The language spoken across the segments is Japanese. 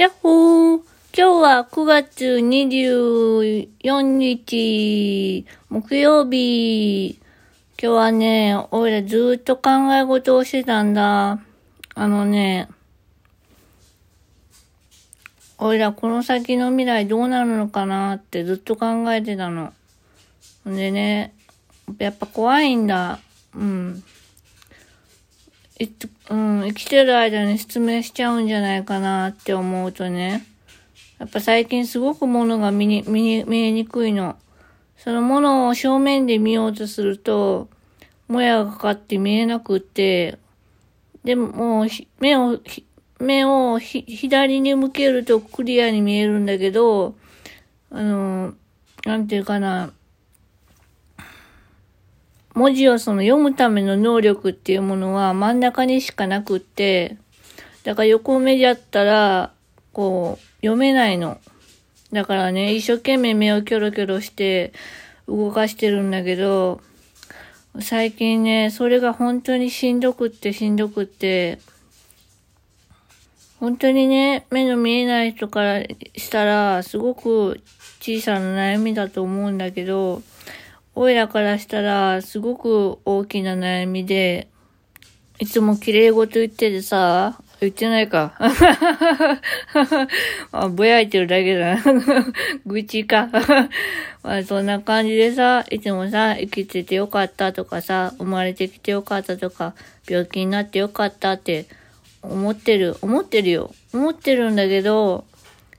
やっほー。今日は9月24日、木曜日。今日はね、俺ずっと考え事をしてたんだ。俺らこの先の未来どうなるのかなってずっと考えてたの。んでね、やっぱ怖いんだ。生きてる間に失明しちゃうんじゃないかなって思うとね。やっぱ最近すごく物が見えにくいの。その物を正面で見ようとすると、もやがかかって見えなくって、でも目を左に向けるとクリアに見えるんだけど、なんていうかな、文字を読むための能力っていうものは真ん中にしかなくって、だから横目だったら、読めないの。だからね、一生懸命目をキョロキョロして動かしてるんだけど、最近ね、それが本当にしんどくって、本当にね、目の見えない人からしたら、すごく小さな悩みだと思うんだけど、おいらからしたら、すごく大きな悩みで、いつも綺麗事言っててさ、言ってないか。ぼやいてるだけだな。愚痴か。まあそんな感じでさ、いつもさ、生きててよかったとかさ、生まれてきてよかったとか、病気になってよかったって思ってるよ。思ってるんだけど、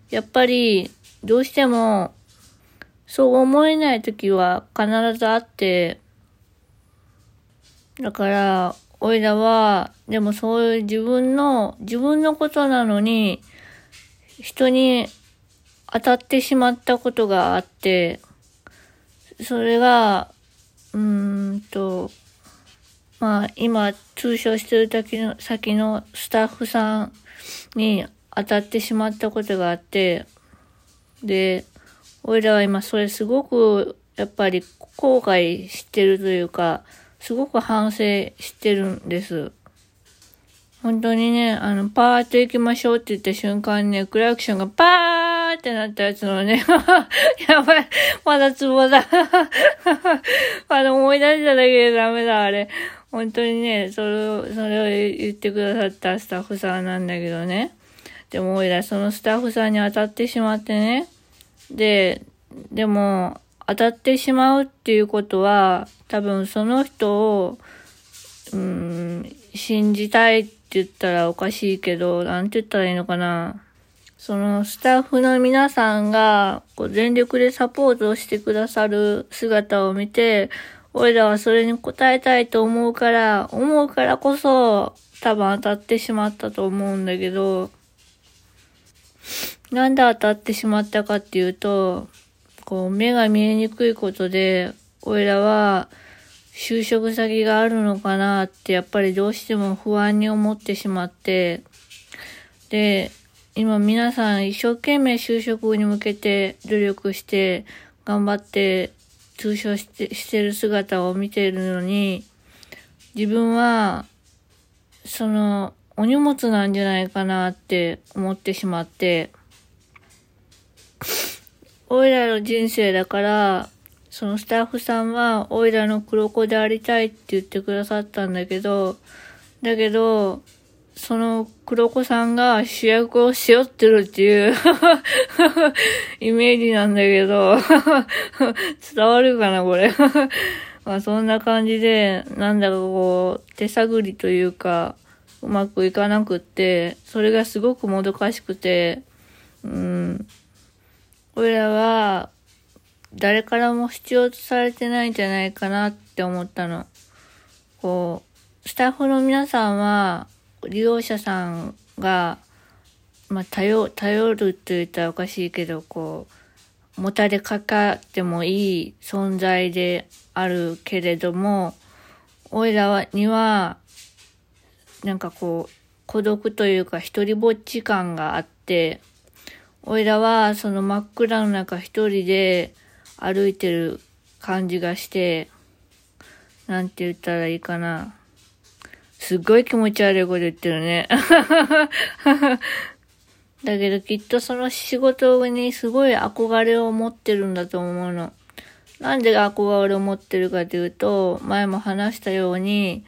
やっぱりどうしてもそう思えない時は必ずあって、だから、おいらは、でもそういう自分のことなのに、人に当たってしまったことがあって、それが、今、通称してる先のスタッフさんに当たってしまったことがあって、で、おいらは今それすごく、やっぱり後悔してるというか、すごく反省してるんです。本当にね、パーッと行きましょうって言った瞬間ね、クラクションがパーってなったやつのね、やばい、まだツボだ。思い出しただけでダメだ、あれ。本当にね、それを言ってくださったスタッフさんなんだけどね。でも、おいらそのスタッフさんに当たってしまってね。でも、当たってしまうっていうことは、多分その人を、信じたいって言ったらおかしいけど、なんて言ったらいいのかな。そのスタッフの皆さんが全力でサポートをしてくださる姿を見て、俺らはそれに応えたいと思うからこそ、多分当たってしまったと思うんだけど、なんで当たってしまったかっていうと、目が見えにくいことで、おいらは就職先があるのかなってやっぱりどうしても不安に思ってしまって、で、今皆さん一生懸命就職に向けて努力して頑張って通称してる姿を見ているのに、自分はお荷物なんじゃないかなって思ってしまって、おいらの人生だから、そのスタッフさんはおいらの黒子でありたいって言ってくださったんだけど、その黒子さんが主役を背負ってるっていうイメージなんだけど伝わるかなこれまあそんな感じで、なんだか手探りというか、うまくいかなくって、それがすごくもどかしくて、俺らは誰からも必要とされてないんじゃないかなって思ったの。スタッフの皆さんは利用者さんが、まあ、頼ると言ったらおかしいけど、もたれかかってもいい存在であるけれども、俺らにはなんか孤独というか一人ぼっち感があって、おいらはその真っ暗の中一人で歩いてる感じがして、なんて言ったらいいかな。すっごい気持ち悪いこと言ってるね。だけどきっとその仕事にすごい憧れを持ってるんだと思うの。なんで憧れを持ってるかというと、前も話したように、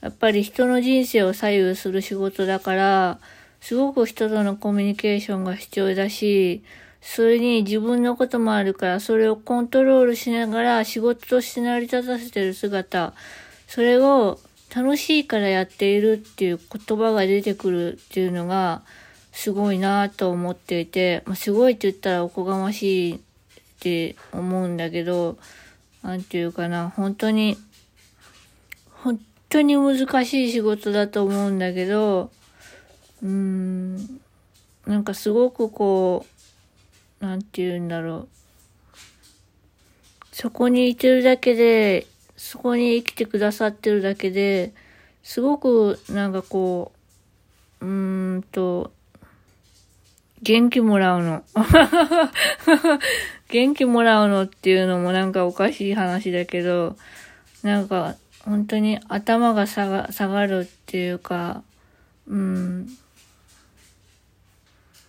やっぱり人の人生を左右する仕事だから、すごく人とのコミュニケーションが必要だし、それに自分のこともあるから、それをコントロールしながら仕事として成り立たせてる姿、それを楽しいからやっているっていう言葉が出てくるっていうのが、すごいなぁと思っていて、すごいって言ったらおこがましいって思うんだけど、なんていうかな、本当に難しい仕事だと思うんだけど、なんかすごくこう、なんていうんだろう、そこにいてるだけで、そこに生きてくださってるだけで、すごくなんかこう、元気もらうの元気もらうのっていうのもなんかおかしい話だけど、なんか本当に頭が下がるっていうか、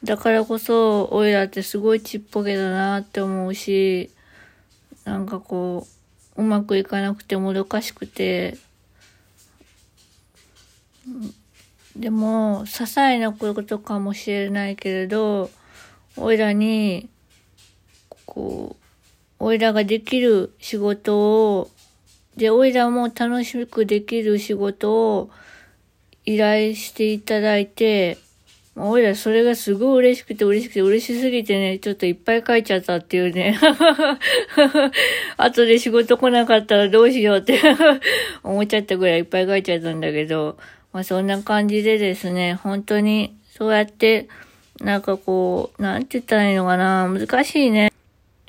だからこそおいらってすごいちっぽけだなって思うし、なんかこううまくいかなくてもどかしくて、でも、些細なことかもしれないけれど、おいらに、こう、おいらができる仕事を、で、おいらも楽しくできる仕事を依頼していただいて、おいらそれがすごい嬉しすぎてね、ちょっといっぱい書いちゃったっていうね。後で仕事来なかったらどうしようって思っちゃったぐらいいっぱい書いちゃったんだけど、そんな感じでですね、本当にそうやってなんかこう、なんて言ったらいいのかな、難しいね。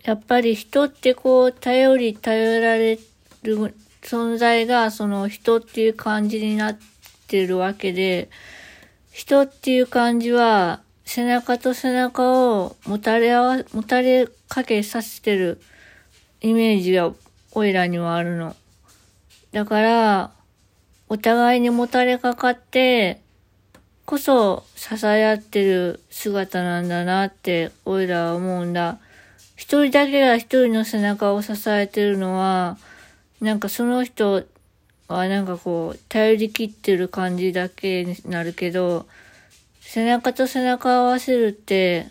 やっぱり人ってこう頼られる存在が、その人っていう感じになってるわけで、人っていう感じは背中と背中をもたれかけさせてるイメージがオイラにはあるの。だからお互いにもたれかかってこそ支え合ってる姿なんだなってオイラは思うんだ。一人だけが一人の背中を支えてるのは、なんかその人はなんかこう頼り切ってる感じだけになるけど、背中と背中を合わせるって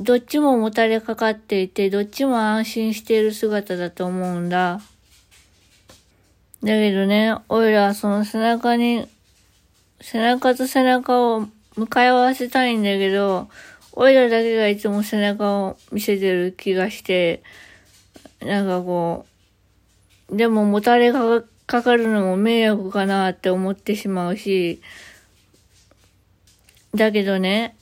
どっちももたれかかっていて、どっちも安心している姿だと思うんだ。だけどね、おいらはその背中と背中を向かい合わせたいんだけど、おいらだけがいつも背中を見せてる気がして、なんかこう、でももたれかかるのも迷惑かなって思ってしまうし、だけどね、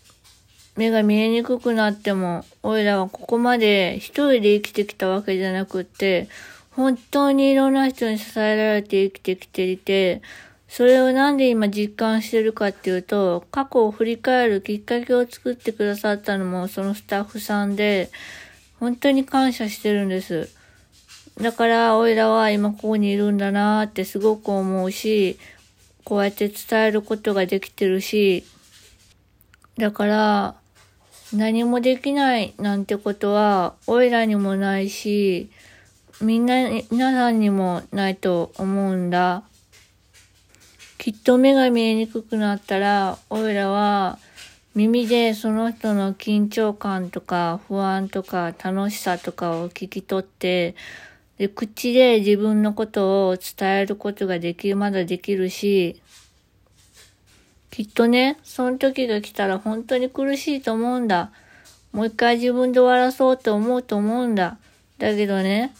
目が見えにくくなっても、おいらはここまで一人で生きてきたわけじゃなくって、本当にいろんな人に支えられて生きてきていて、それをなんで今実感してるかっていうと、過去を振り返るきっかけを作ってくださったのもそのスタッフさんで、本当に感謝してるんです。だからおいらは今ここにいるんだなーってすごく思うし、こうやって伝えることができてるし、だから何もできないなんてことはおいらにもないし、皆さんにもないと思うんだ。きっと目が見えにくくなったら、おいらは耳でその人の緊張感とか不安とか楽しさとかを聞き取って、で、口で自分のことを伝えることがまだできるし、きっとね、その時が来たら本当に苦しいと思うんだ。もう一回自分で終わらそうと思うと思うんだ。だけどね、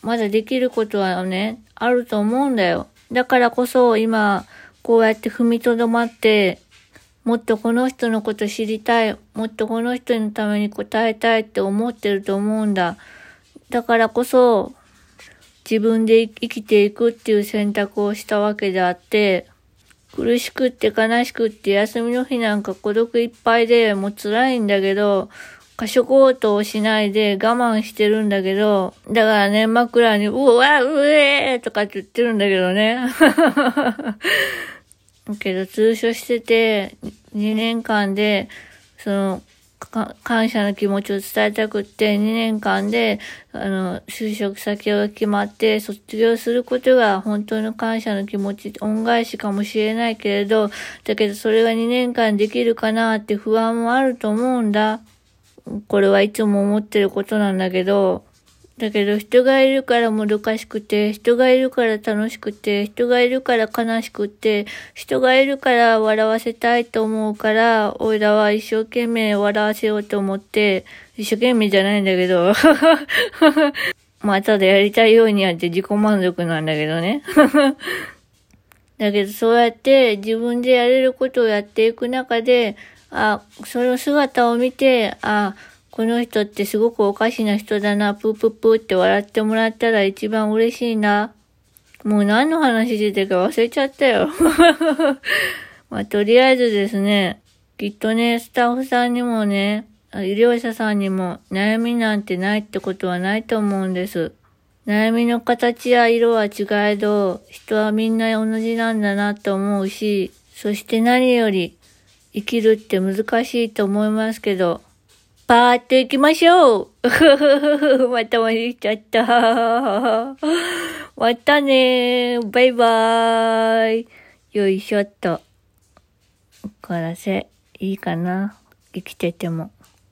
まだできることはね、あると思うんだよ。だからこそ今、こうやって踏みとどまって、もっとこの人のこと知りたい、もっとこの人のために応えたいって思ってると思うんだ。だからこそ、自分で生きていくっていう選択をしたわけであって、苦しくって悲しくって休みの日なんか孤独いっぱいでもう辛いんだけど、過食嘔吐をしないで我慢してるんだけど、だからね、枕に、うわ、うえーとかって言ってるんだけどね。けど、通所してて、2年間でその感謝の気持ちを伝えたくって2年間で就職先が決まって卒業することが本当の感謝の気持ち恩返しかもしれないけれど、だけどそれが2年間できるかなって不安もあると思うんだ。これはいつも思ってることなんだけど、だけど人がいるからもどかしくて、人がいるから楽しくて、人がいるから悲しくて、人がいるから笑わせたいと思うから、おいらは一生懸命笑わせようと思って、一生懸命じゃないんだけど、まあただやりたいようにやって自己満足なんだけどね。だけどそうやって自分でやれることをやっていく中で、その姿を見て、この人ってすごくおかしな人だな、プープープーって笑ってもらったら一番嬉しいな。もう何の話してたか忘れちゃったよ。まあ、とりあえずですね、きっとね、スタッフさんにもね、医療者さんにも悩みなんてないってことはないと思うんです。悩みの形や色は違えど、人はみんな同じなんだなと思うし、そして何より生きるって難しいと思いますけど、パーッと行きましょう。また終わりちゃった。またねー。バイバーイ。よいしょっと。おからせ。いいかな。生きてても。